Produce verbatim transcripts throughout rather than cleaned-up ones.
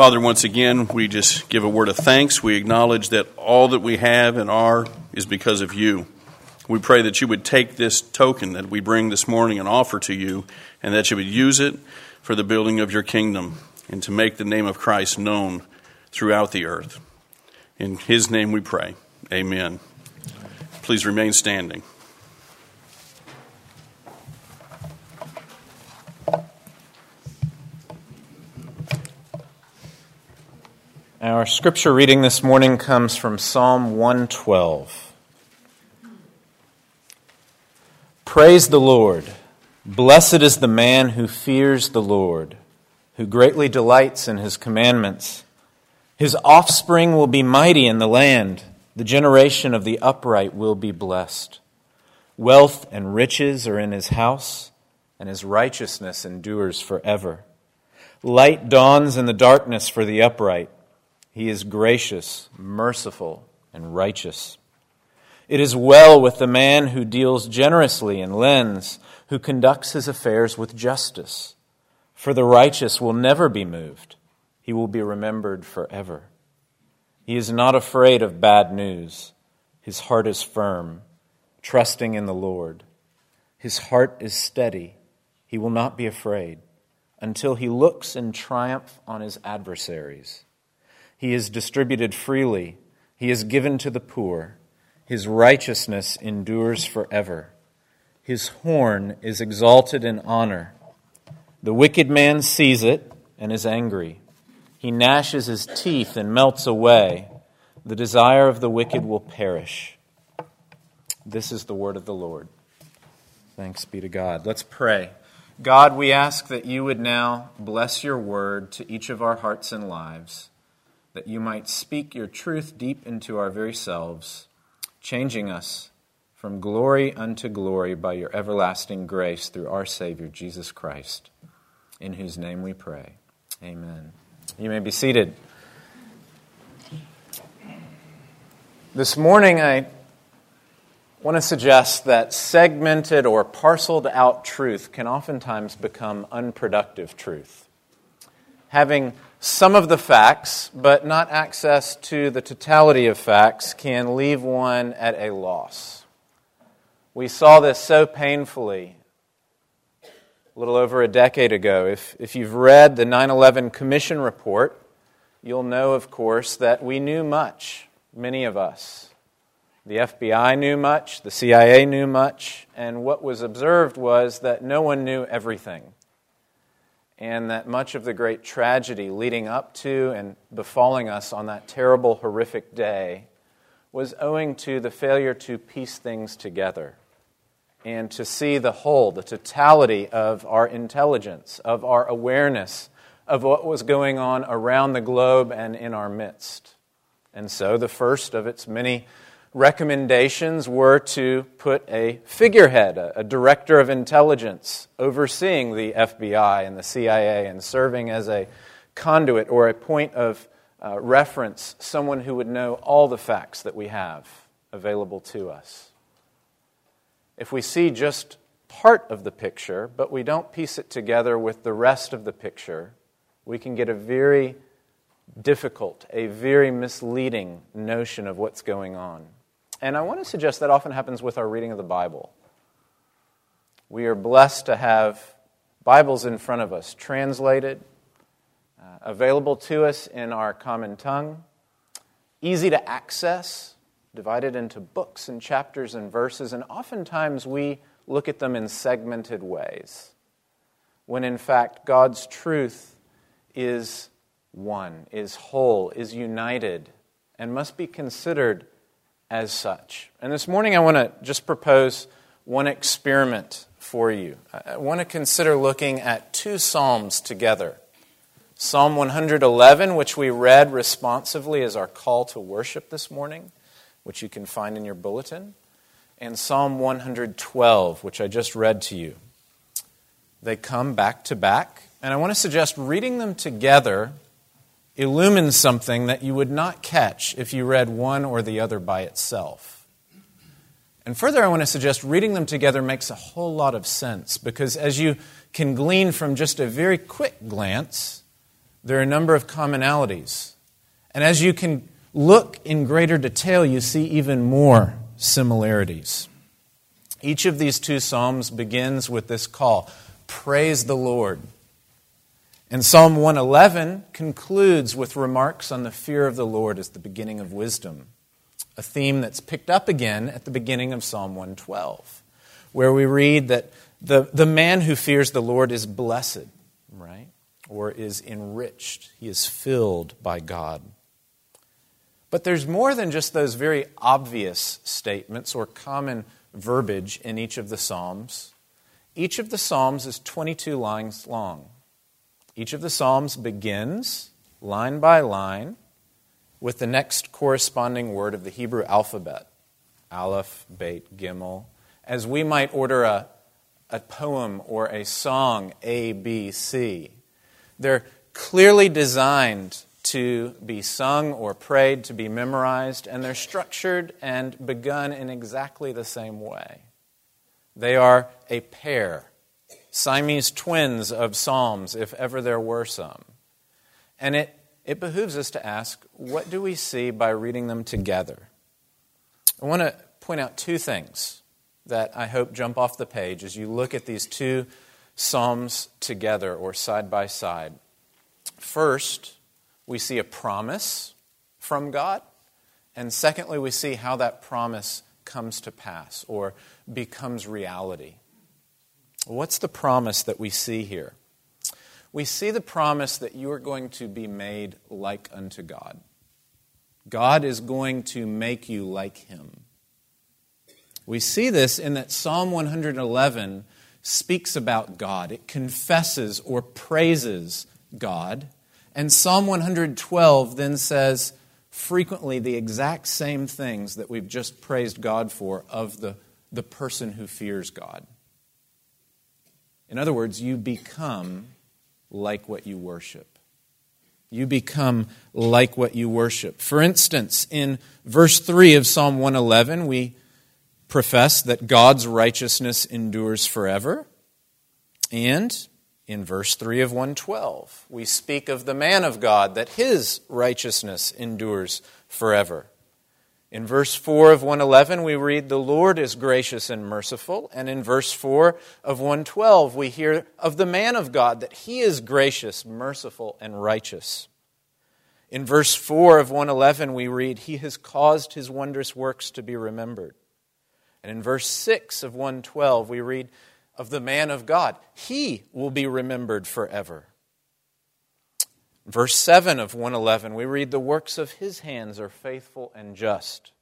Father, once again, we just give a word of thanks. We acknowledge that all that we have and are is because of you. We pray that you would take this token that we bring this morning and offer to you, and that you would use it for the building of your kingdom and to make the name of Christ known throughout the earth. In his name we pray. Amen. Please remain standing. Our scripture reading this morning comes from Psalm one twelve. Praise the Lord. Blessed is the man who fears the Lord, who greatly delights in his commandments. His offspring will be mighty in the land. The generation of the upright will be blessed. Wealth and riches are in his house, and his righteousness endures forever. Light dawns in the darkness for the upright. He is gracious, merciful, and righteous. It is well with the man who deals generously and lends, who conducts his affairs with justice. For the righteous will never be moved. He will be remembered forever. He is not afraid of bad news. His heart is firm, trusting in the Lord. His heart is steady. He will not be afraid until he looks in triumph on his adversaries. He is distributed freely. He is given to the poor. His righteousness endures forever. His horn is exalted in honor. The wicked man sees it and is angry. He gnashes his teeth and melts away. The desire of the wicked will perish. This is the word of the Lord. Thanks be to God. Let's pray. God, we ask that you would now bless your word to each of our hearts and lives, that you might speak your truth deep into our very selves, changing us from glory unto glory by your everlasting grace through our Savior, Jesus Christ, in whose name we pray. Amen. You may be seated. This morning, I want to suggest that segmented or parceled out truth can oftentimes become unproductive truth. Having some of the facts, but not access to the totality of facts, can leave one at a loss. We saw this so painfully a little over a decade ago. If, if you've read the nine eleven Commission Report, you'll know, of course, that we knew much, many of us. The F B I knew much, the C I A knew much, and what was observed was that no one knew everything, and that much of the great tragedy leading up to and befalling us on that terrible, horrific day was owing to the failure to piece things together and to see the whole, the totality of our intelligence, of our awareness of what was going on around the globe and in our midst. And so the first of its many recommendations were to put a figurehead, a director of intelligence, overseeing the F B I and the C I A and serving as a conduit or a point of uh, reference, someone who would know all the facts that we have available to us. If we see just part of the picture, but we don't piece it together with the rest of the picture, we can get a very difficult, a very misleading notion of what's going on. And I want to suggest that often happens with our reading of the Bible. We are blessed to have Bibles in front of us, translated, uh, available to us in our common tongue, easy to access, divided into books and chapters and verses, and oftentimes we look at them in segmented ways, when in fact God's truth is one, is whole, is united, and must be considered as such. And this morning I want to just propose one experiment for you. I want to consider looking at two psalms together. Psalm one eleven, which we read responsively as our call to worship this morning, which you can find in your bulletin, and Psalm one twelve, which I just read to you. They come back to back, and I want to suggest reading them together illumines something that you would not catch if you read one or the other by itself. And further, I want to suggest reading them together makes a whole lot of sense, because as you can glean from just a very quick glance, there are a number of commonalities. And as you can look in greater detail, you see even more similarities. Each of these two psalms begins with this call, praise the Lord. And Psalm one eleven concludes with remarks on the fear of the Lord as the beginning of wisdom, a theme that's picked up again at the beginning of Psalm one twelve, where we read that the, the man who fears the Lord is blessed, right? Or is enriched. He is filled by God. But there's more than just those very obvious statements or common verbiage in each of the Psalms. Each of the Psalms is twenty-two lines long. Each of the Psalms begins, line by line, with the next corresponding word of the Hebrew alphabet. Aleph, Beit, Gimel. As we might order a, a poem or a song, A, B, C. They're clearly designed to be sung or prayed, to be memorized, and they're structured and begun in exactly the same way. They are a pair, Siamese twins of psalms, if ever there were some. And it, it behooves us to ask, what do we see by reading them together? I want to point out two things that I hope jump off the page as you look at these two psalms together or side by side. First, we see a promise from God. And secondly, we see how that promise comes to pass or becomes reality. What's the promise that we see here? We see the promise that you are going to be made like unto God. God is going to make you like Him. We see this in that Psalm one eleven speaks about God. It confesses or praises God. And Psalm one twelve then says frequently the exact same things that we've just praised God for of the, the person who fears God. In other words, you become like what you worship. You become like what you worship. For instance, in verse three of Psalm one eleven, we profess that God's righteousness endures forever. And in verse three of one twelve, we speak of the man of God, that his righteousness endures forever. In verse four of one eleven, we read, the Lord is gracious and merciful. And in verse four of one twelve, we hear of the man of God, that he is gracious, merciful, and righteous. In verse four of one eleven, we read, he has caused his wondrous works to be remembered. And in verse six of one twelve, we read, of the man of God, he will be remembered forever. Verse seven of one eleven, we read, the works of his hands are faithful and just.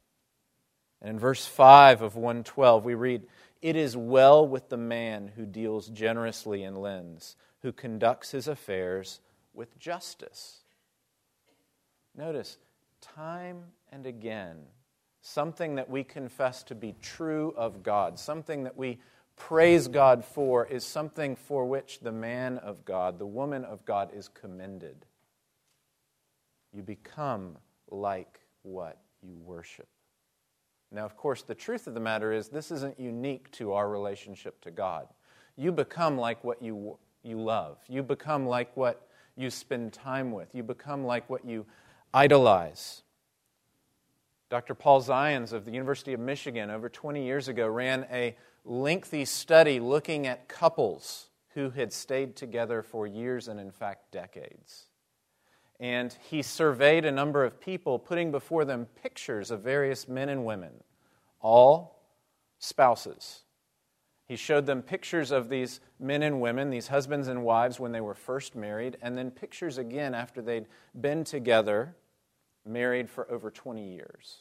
And in verse five of one twelve, we read, it is well with the man who deals generously and lends, who conducts his affairs with justice. Notice, time and again, something that we confess to be true of God, something that we praise God for is something for which the man of God, the woman of God is commended. You become like what you worship. Now, of course, the truth of the matter is this isn't unique to our relationship to God. You become like what you you love. You become like what you spend time with. You become like what you idolize. Doctor Paul Zions of the University of Michigan over twenty years ago ran a lengthy study looking at couples who had stayed together for years and, in fact, decades. And he surveyed a number of people, putting before them pictures of various men and women, all spouses. He showed them pictures of these men and women, these husbands and wives, when they were first married, and then pictures again after they'd been together, married for over twenty years.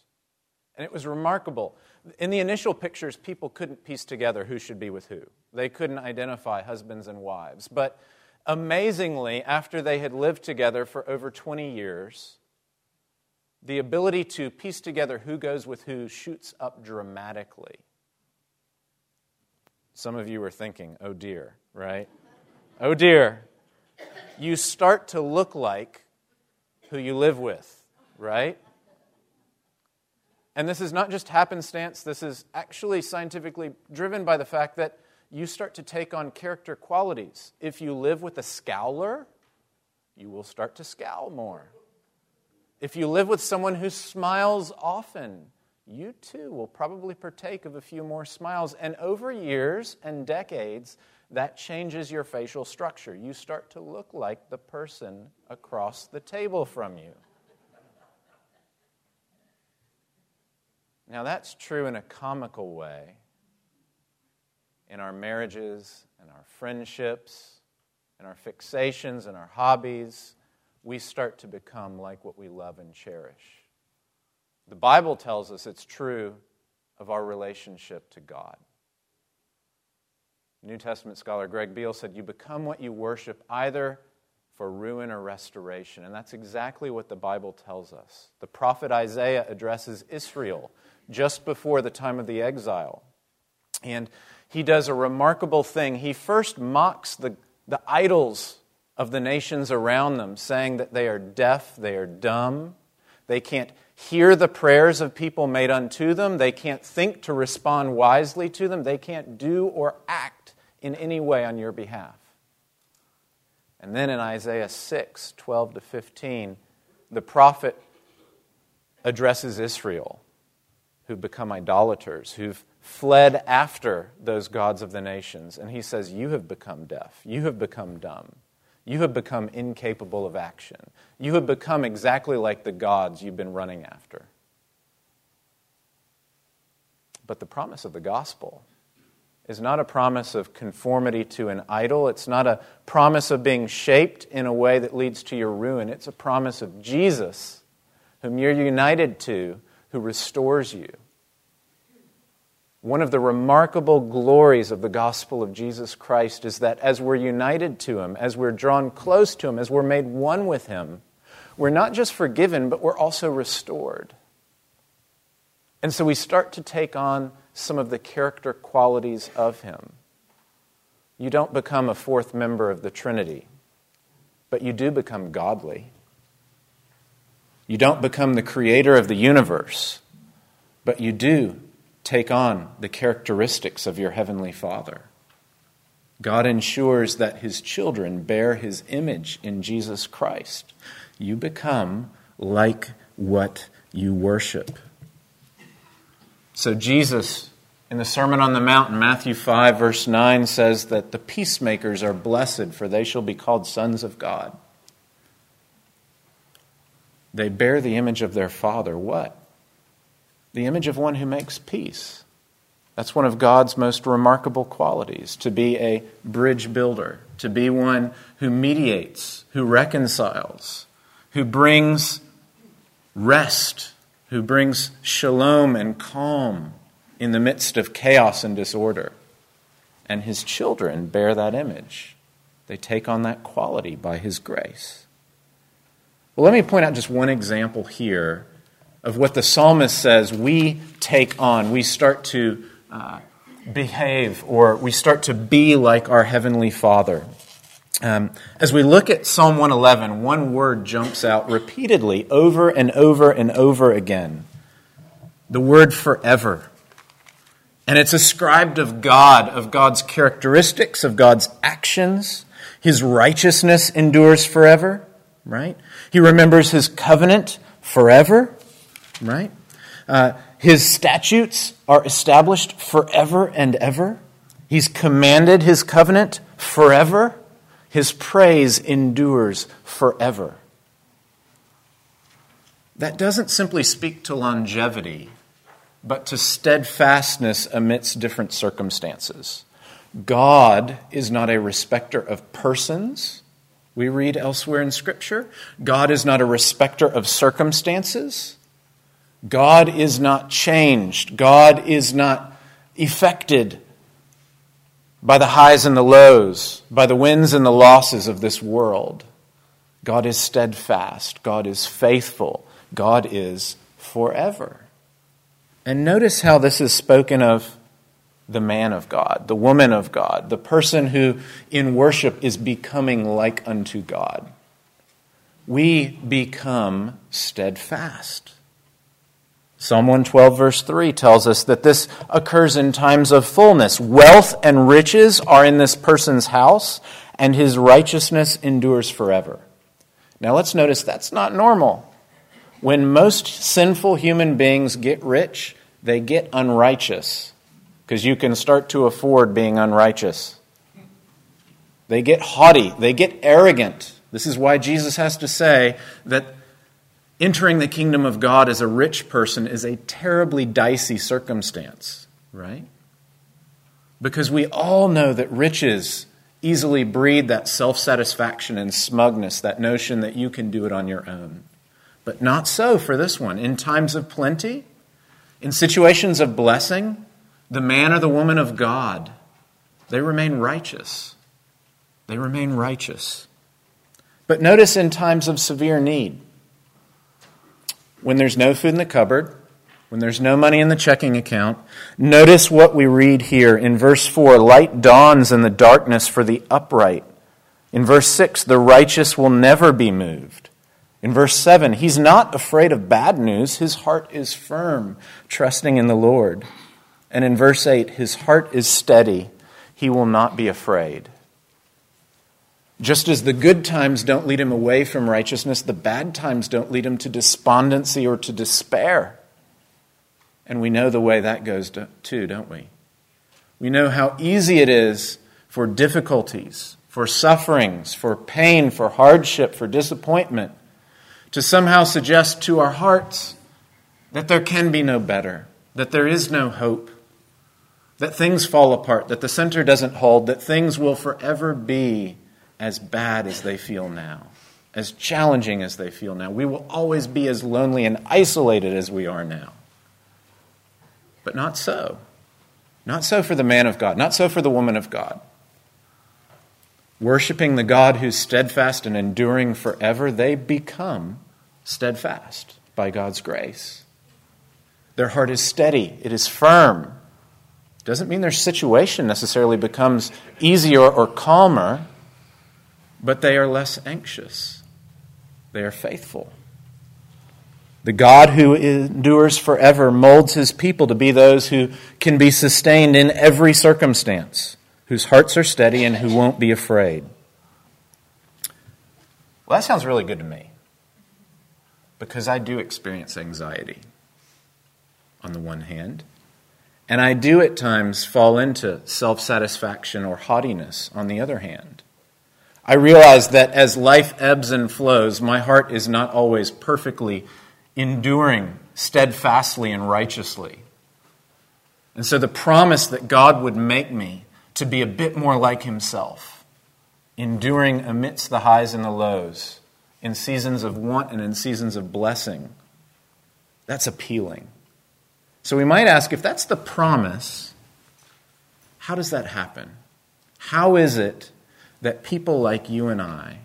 And it was remarkable. In the initial pictures, people couldn't piece together who should be with who. They couldn't identify husbands and wives. But amazingly, after they had lived together for over twenty years, the ability to piece together who goes with who shoots up dramatically. Some of you are thinking, oh dear, right? Oh dear. You start to look like who you live with, right? And this is not just happenstance, this is actually scientifically driven by the fact that you start to take on character qualities. If you live with a scowler, you will start to scowl more. If you live with someone who smiles often, you too will probably partake of a few more smiles. And over years and decades, that changes your facial structure. You start to look like the person across the table from you. Now, that's true in a comical way in our marriages, in our friendships, in our fixations, in our hobbies. We start to become like what we love and cherish. The Bible tells us it's true of our relationship to God. New Testament scholar Greg Beale said, you become what you worship either for ruin or restoration. And that's exactly what the Bible tells us. The prophet Isaiah addresses Israel just before the time of the exile. And he does a remarkable thing. He first mocks the, the idols of the nations around them, saying that they are deaf, they are dumb, they can't hear the prayers of people made unto them. They can't think to respond wisely to them. They can't do or act in any way on your behalf. And then in Isaiah six, twelve to fifteen, the prophet addresses Israel, who've become idolaters, who've fled after those gods of the nations. And he says, you have become deaf. You have become dumb. You have become incapable of action. You have become exactly like the gods you've been running after. But the promise of the gospel is not a promise of conformity to an idol. It's not a promise of being shaped in a way that leads to your ruin. It's a promise of Jesus, whom you're united to, who restores you. One of the remarkable glories of the gospel of Jesus Christ is that as we're united to Him, as we're drawn close to Him, as we're made one with Him, we're not just forgiven, but we're also restored. And so we start to take on some of the character qualities of Him. You don't become a fourth member of the Trinity, but you do become godly. You don't become the creator of the universe, but you do take on the characteristics of your Heavenly Father. God ensures that His children bear His image in Jesus Christ. You become like what you worship. So Jesus, in the Sermon on the Mount, in Matthew five, verse nine, says that the peacemakers are blessed, for they shall be called sons of God. They bear the image of their Father. What? The image of one who makes peace. That's one of God's most remarkable qualities, to be a bridge builder, to be one who mediates, who reconciles, who brings rest, who brings shalom and calm in the midst of chaos and disorder. And His children bear that image. They take on that quality by His grace. Well, let me point out just one example here of what the psalmist says we take on. We start to uh, behave, or we start to be like our Heavenly Father. Um, as we look at Psalm one eleven, one word jumps out repeatedly over and over and over again. The word forever. And it's ascribed of God, of God's characteristics, of God's actions. His righteousness endures forever, right? He remembers His covenant forever. Right? Uh, his statutes are established forever and ever. He's commanded His covenant forever. His praise endures forever. That doesn't simply speak to longevity, but to steadfastness amidst different circumstances. God is not a respecter of persons. We read elsewhere in Scripture. God is not a respecter of circumstances. God is not changed. God is not affected by the highs and the lows, by the wins and the losses of this world. God is steadfast. God is faithful. God is forever. And notice how this is spoken of the man of God, the woman of God, the person who in worship is becoming like unto God. We become steadfast. Psalm one twelve verse three tells us that this occurs in times of fullness. Wealth and riches are in this person's house, and his righteousness endures forever. Now let's notice that's not normal. When most sinful human beings get rich, they get unrighteous, because you can start to afford being unrighteous. They get haughty. They get arrogant. This is why Jesus has to say that entering the kingdom of God as a rich person is a terribly dicey circumstance, right? Because we all know that riches easily breed that self-satisfaction and smugness, that notion that you can do it on your own. But not so for this one. In times of plenty, in situations of blessing, the man or the woman of God, they remain righteous. They remain righteous. But notice in times of severe need, when there's no food in the cupboard, when there's no money in the checking account, notice what we read here in verse four, light dawns in the darkness for the upright. In verse six, the righteous will never be moved. In verse seven, he's not afraid of bad news. His heart is firm, trusting in the Lord. And in verse eight, his heart is steady. He will not be afraid. Just as the good times don't lead him away from righteousness, the bad times don't lead him to despondency or to despair. And we know the way that goes too, don't we? We know how easy it is for difficulties, for sufferings, for pain, for hardship, for disappointment, to somehow suggest to our hearts that there can be no better, that there is no hope, that things fall apart, that the center doesn't hold, that things will forever be as bad as they feel now, as challenging as they feel now. We will always be as lonely and isolated as we are now. But not so. Not so for the man of God. Not so for the woman of God. Worshipping the God who's steadfast and enduring forever, they become steadfast by God's grace. Their heart is steady. It is firm. Doesn't mean their situation necessarily becomes easier or calmer, but they are less anxious. They are faithful. The God who endures forever molds his people to be those who can be sustained in every circumstance, whose hearts are steady and who won't be afraid. Well, that sounds really good to me, because I do experience anxiety on the one hand, and I do at times fall into self-satisfaction or haughtiness on the other hand. I realize that as life ebbs and flows, my heart is not always perfectly enduring steadfastly and righteously. And so the promise that God would make me to be a bit more like himself, enduring amidst the highs and the lows, in seasons of want and in seasons of blessing, that's appealing. So we might ask, if that's the promise, how does that happen? How is it that people like you and I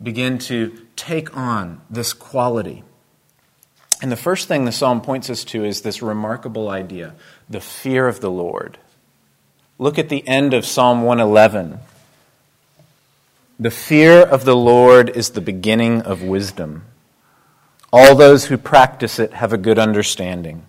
begin to take on this quality? And the first thing the psalm points us to is this remarkable idea, the fear of the Lord. Look at the end of Psalm one eleven. The fear of the Lord is the beginning of wisdom. All those who practice it have a good understanding.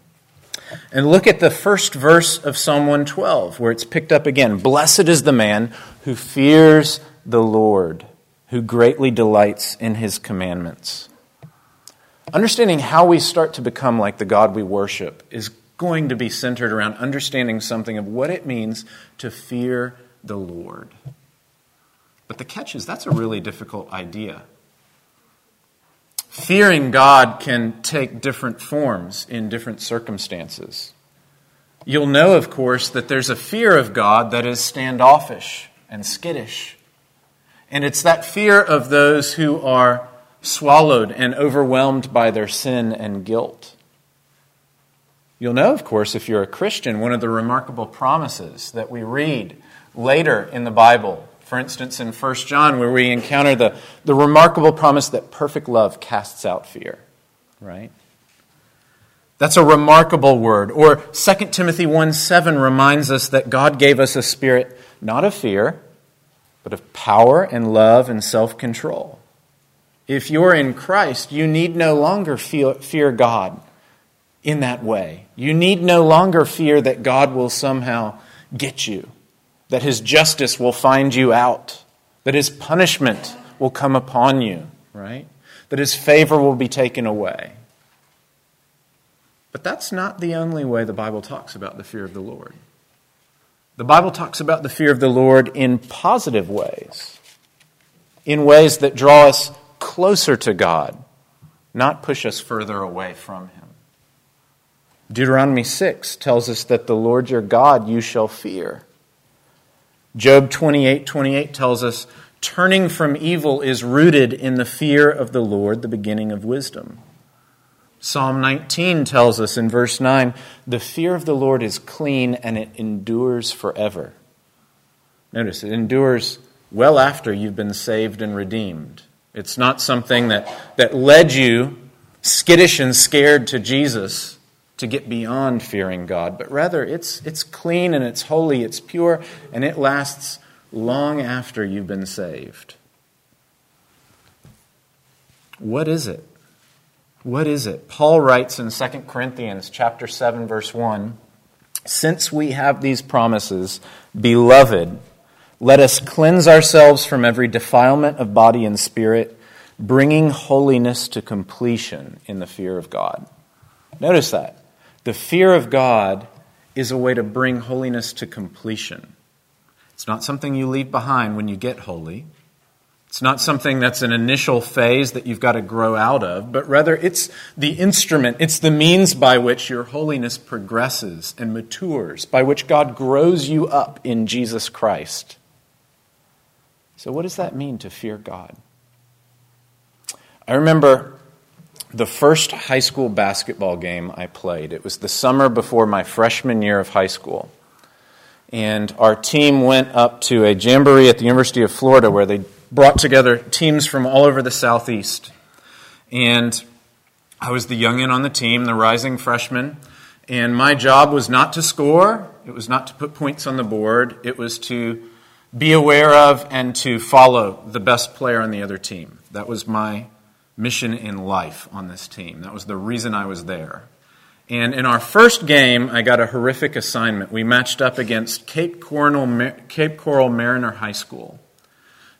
And look at the first verse of Psalm one twelve, where it's picked up again. Blessed is the man who fears the Lord, who greatly delights in his commandments. Understanding how we start to become like the God we worship is going to be centered around understanding something of what it means to fear the Lord. But the catch is, that's a really difficult idea. Fearing God can take different forms in different circumstances. You'll know, of course, that there's a fear of God that is standoffish and skittish. And it's that fear of those who are swallowed and overwhelmed by their sin and guilt. You'll know, of course, if you're a Christian, one of the remarkable promises that we read later in the Bible. For instance, in First John, where we encounter the, the remarkable promise that perfect love casts out fear, right? That's a remarkable word. Or Second Timothy one seven reminds us that God gave us a spirit not of fear, but of power and love and self-control. If you're in Christ, you need no longer fear God in that way. You need no longer fear that God will somehow get you, that his justice will find you out, that his punishment will come upon you, right? that his favor will be taken away. But that's not the only way the Bible talks about the fear of the Lord. The Bible talks about the fear of the Lord in positive ways, in ways that draw us closer to God, not push us further away from him. Deuteronomy six tells us that the Lord your God you shall fear. Job twenty-eight twenty-eight tells us, turning from evil is rooted in the fear of the Lord, the beginning of wisdom. Psalm nineteen tells us in verse nine, the fear of the Lord is clean and it endures forever. Notice, it endures well after you've been saved and redeemed. It's not something that, that led you skittish and scared to Jesus to get beyond fearing God, but rather it's it's clean and it's holy, it's pure, and it lasts long after you've been saved. What is it? What is it? Paul writes in Second Corinthians chapter seven, verse one, since we have these promises, beloved, let us cleanse ourselves from every defilement of body and spirit, bringing holiness to completion in the fear of God. Notice that. The fear of God is a way to bring holiness to completion. It's not something you leave behind when you get holy. It's not something that's an initial phase that you've got to grow out of, but rather it's the instrument, it's the means by which your holiness progresses and matures, by which God grows you up in Jesus Christ. So what does that mean to fear God? I remember the first high school basketball game I played. It was the summer before my freshman year of high school. And our team went up to a jamboree at the University of Florida where they brought together teams from all over the Southeast. And I was the youngin' on the team, the rising freshman. And my job was not to score. It was not to put points on the board. It was to be aware of and to follow the best player on the other team. That was my mission in life on this team. That was the reason I was there. And in our first game, I got a horrific assignment. We matched up against Cape Coral, Cape Coral Mariner High School,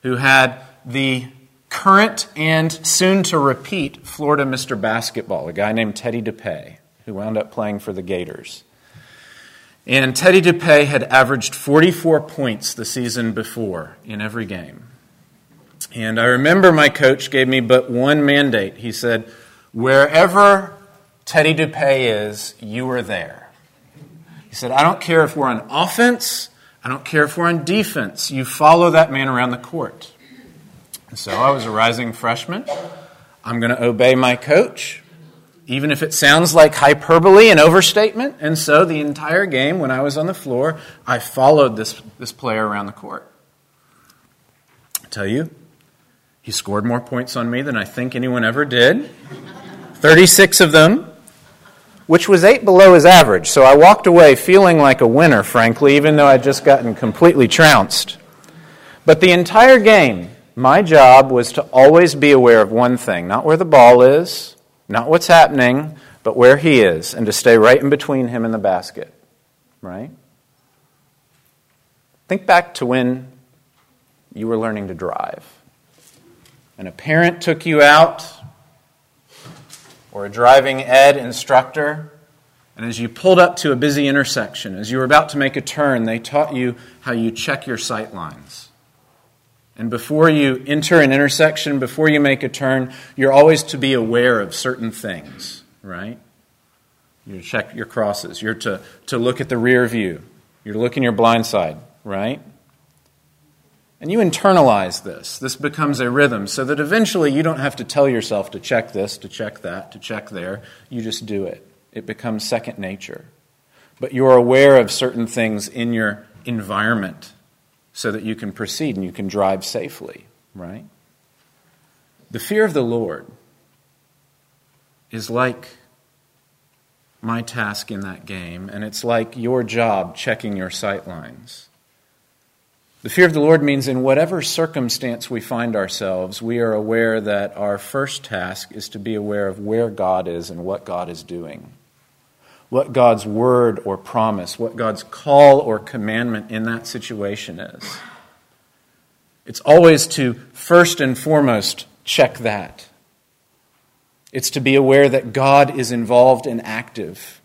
who had the current and soon-to-repeat Florida Mister Basketball, a guy named Teddy DuPay, who wound up playing for the Gators. And Teddy DuPay had averaged forty-four points the season before in every game. And I remember my coach gave me but one mandate. He said, wherever Teddy DuPay is, you are there. He said, I don't care if we're on offense, I don't care if we're on defense, you follow that man around the court. And so I was a rising freshman. I'm going to obey my coach, even if it sounds like hyperbole and overstatement. And so the entire game, when I was on the floor, I followed this, this player around the court. I tell you, he scored more points on me than I think anyone ever did. thirty-six of them, which was eight below his average. So I walked away feeling like a winner, frankly, even though I'd just gotten completely trounced. But the entire game, my job was to always be aware of one thing, not where the ball is, not what's happening, but where he is, and to stay right in between him and the basket, right? Think back to when you were learning to drive, and a parent took you out, or a driving ed instructor, and as you pulled up to a busy intersection, as you were about to make a turn, they taught you how you check your sight lines. And before you enter an intersection, before you make a turn, you're always to be aware of certain things, right? You check your crosses. You're to, to look at the rear view. You're looking your blind side, right? And you internalize this. This becomes a rhythm so that eventually you don't have to tell yourself to check this, to check that, to check there. You just do it. It becomes second nature. But you're aware of certain things in your environment so that you can proceed and you can drive safely, right? The fear of the Lord is like my task in that game, and it's like your job checking your sight lines. The fear of the Lord means in whatever circumstance we find ourselves, we are aware that our first task is to be aware of where God is and what God is doing, what God's word or promise, what God's call or commandment in that situation is. It's always to first and foremost check that. It's to be aware that God is involved and active.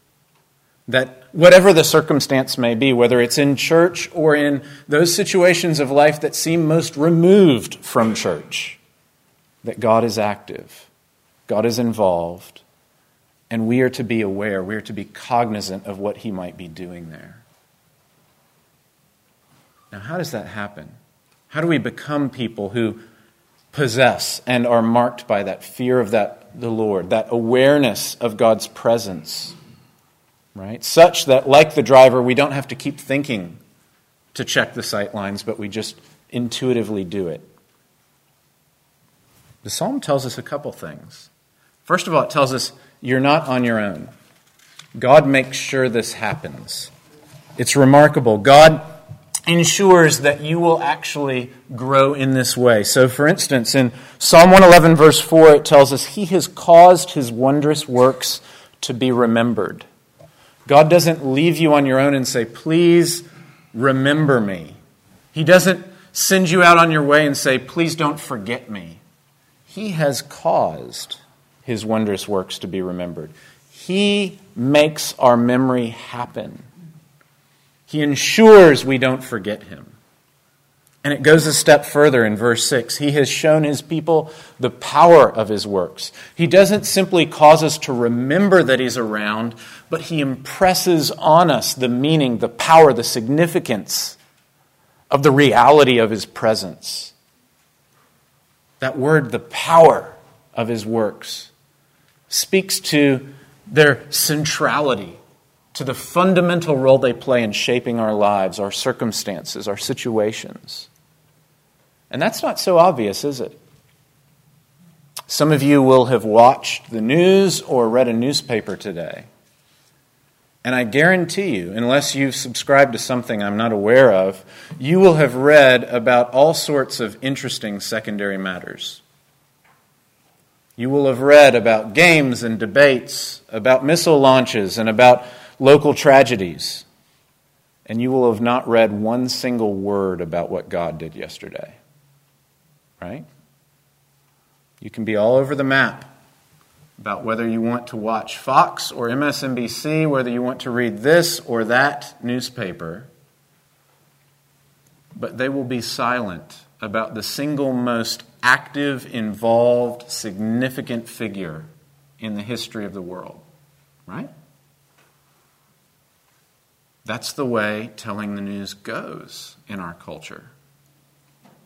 That whatever the circumstance may be, whether it's in church or in those situations of life that seem most removed from church, that God is active, God is involved, and we are to be aware, we are to be cognizant of what He might be doing there. Now, how does that happen? How do we become people who possess and are marked by that fear of that the Lord, that awareness of God's presence, right? Such that, like the driver, we don't have to keep thinking to check the sight lines, but we just intuitively do it. The psalm tells us a couple things. First of all, it tells us you're not on your own. God makes sure this happens. It's remarkable. God ensures that you will actually grow in this way. So, for instance, in Psalm one eleven, verse four, it tells us, He has caused His wondrous works to be remembered. God doesn't leave you on your own and say, please remember me. He doesn't send you out on your way and say, please don't forget me. He has caused His wondrous works to be remembered. He makes our memory happen. He ensures we don't forget Him. And it goes a step further in verse six. He has shown His people the power of His works. He doesn't simply cause us to remember that He's around, but He impresses on us the meaning, the power, the significance of the reality of His presence. That word, the power of His works, speaks to their centrality, to the fundamental role they play in shaping our lives, our circumstances, our situations. And that's not so obvious, is it? Some of you will have watched the news or read a newspaper today. And I guarantee you, unless you've subscribed to something I'm not aware of, you will have read about all sorts of interesting secondary matters. You will have read about games and debates, about missile launches, and about local tragedies, and you will have not read one single word about what God did yesterday, right? You can be all over the map about whether you want to watch Fox or M S N B C, whether you want to read this or that newspaper, but they will be silent about the single most active, involved, significant figure in the history of the world, right? That's the way telling the news goes in our culture,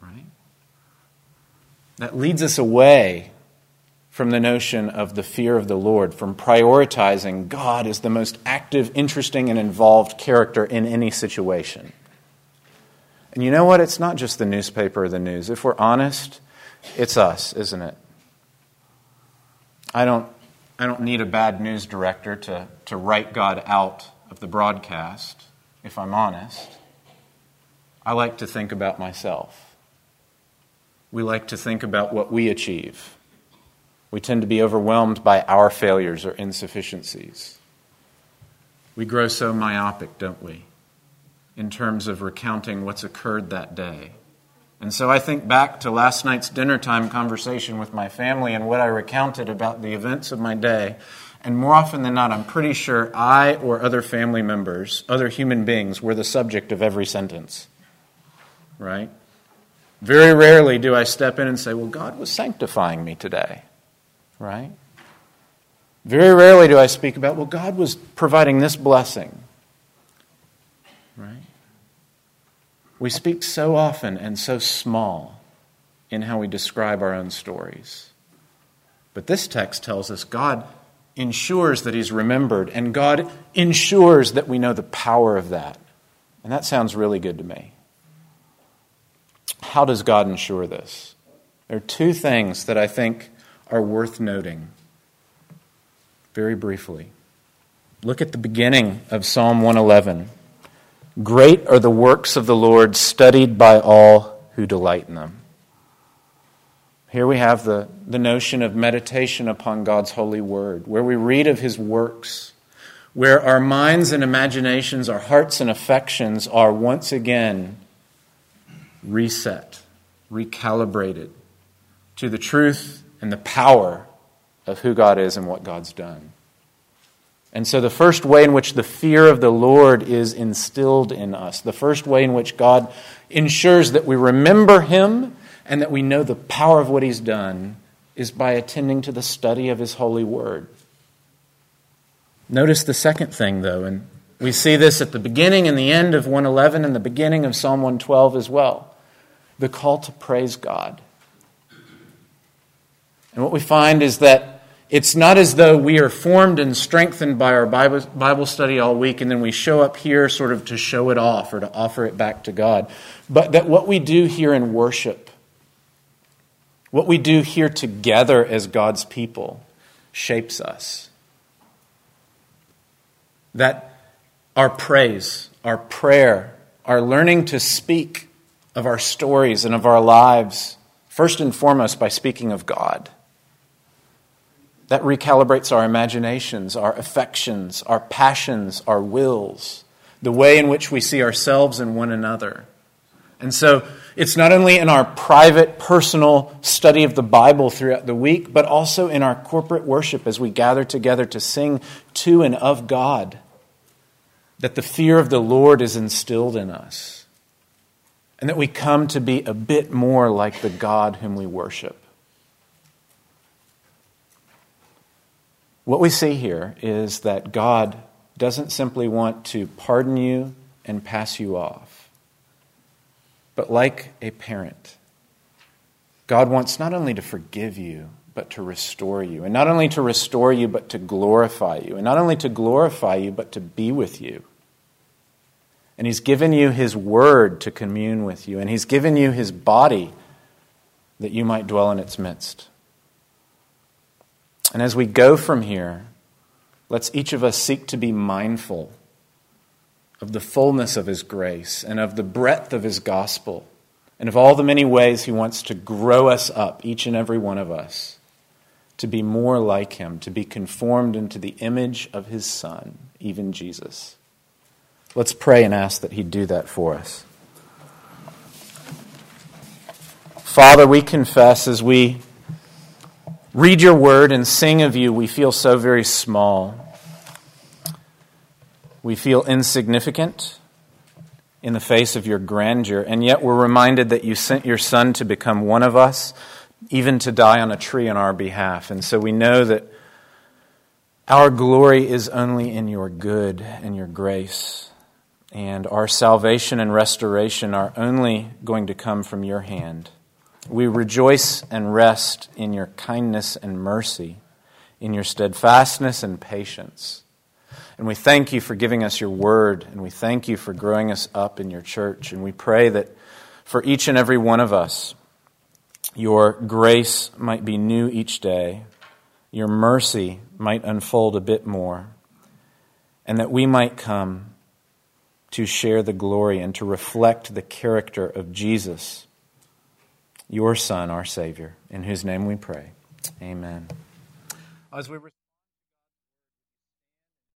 right? That leads us away from the notion of the fear of the Lord, from prioritizing God as the most active, interesting, and involved character in any situation. And you know what? It's not just the newspaper or the news. If we're honest, it's us, isn't it? I don't, I don't need a bad news director to, to write God out of the broadcast, if I'm honest. I like to think about myself. We like to think about what we achieve. We tend to be overwhelmed by our failures or insufficiencies. We grow so myopic, don't we, in terms of recounting what's occurred that day. And so I think back to last night's dinner time conversation with my family and what I recounted about the events of my day. And more often than not, I'm pretty sure I or other family members, other human beings, were the subject of every sentence, right? Very rarely do I step in and say, well, God was sanctifying me today, right? Very rarely do I speak about, well, God was providing this blessing, right? We speak so often and so small in how we describe our own stories. But this text tells us God ensures that He's remembered, and God ensures that we know the power of that. And that sounds really good to me. How does God ensure this? There are two things that I think are worth noting very briefly. Look at the beginning of Psalm one eleven. Great are the works of the Lord, studied by all who delight in them. Here we have the, the notion of meditation upon God's holy word, where we read of His works, where our minds and imaginations, our hearts and affections are once again reset, recalibrated to the truth and the power of who God is and what God's done. And so the first way in which the fear of the Lord is instilled in us, the first way in which God ensures that we remember Him and that we know the power of what He's done, is by attending to the study of His holy word. Notice the second thing, though, and we see this at the beginning and the end of one eleven and the beginning of Psalm one twelve as well, the call to praise God. And what we find is that it's not as though we are formed and strengthened by our Bible study all week and then we show up here sort of to show it off or to offer it back to God, but that what we do here in worship, what we do here together as God's people, shapes us. That our praise, our prayer, our learning to speak of our stories and of our lives, first and foremost by speaking of God, that recalibrates our imaginations, our affections, our passions, our wills, the way in which we see ourselves and one another. And so it's not only in our private, personal study of the Bible throughout the week, but also in our corporate worship as we gather together to sing to and of God, that the fear of the Lord is instilled in us, and that we come to be a bit more like the God whom we worship. What we see here is that God doesn't simply want to pardon you and pass you off, but like a parent, God wants not only to forgive you, but to restore you. And not only to restore you, but to glorify you. And not only to glorify you, but to be with you. And He's given you His word to commune with you. And He's given you His body that you might dwell in its midst. And as we go from here, let's each of us seek to be mindful of the fullness of His grace and of the breadth of His gospel and of all the many ways He wants to grow us up, each and every one of us, to be more like Him, to be conformed into the image of His Son, even Jesus. Let's pray and ask that He'd do that for us. Father, we confess as we read Your word and sing of You, we feel so very small. We feel insignificant in the face of Your grandeur, and yet we're reminded that You sent Your Son to become one of us, even to die on a tree on our behalf. And so we know that our glory is only in Your good and Your grace, and our salvation and restoration are only going to come from Your hand. We rejoice and rest in Your kindness and mercy, in Your steadfastness and patience. And we thank You for giving us Your word, and we thank You for growing us up in Your church. And we pray that for each and every one of us, Your grace might be new each day, Your mercy might unfold a bit more, and that we might come to share the glory and to reflect the character of Jesus, Your Son, our Savior, in whose name we pray. Amen. As we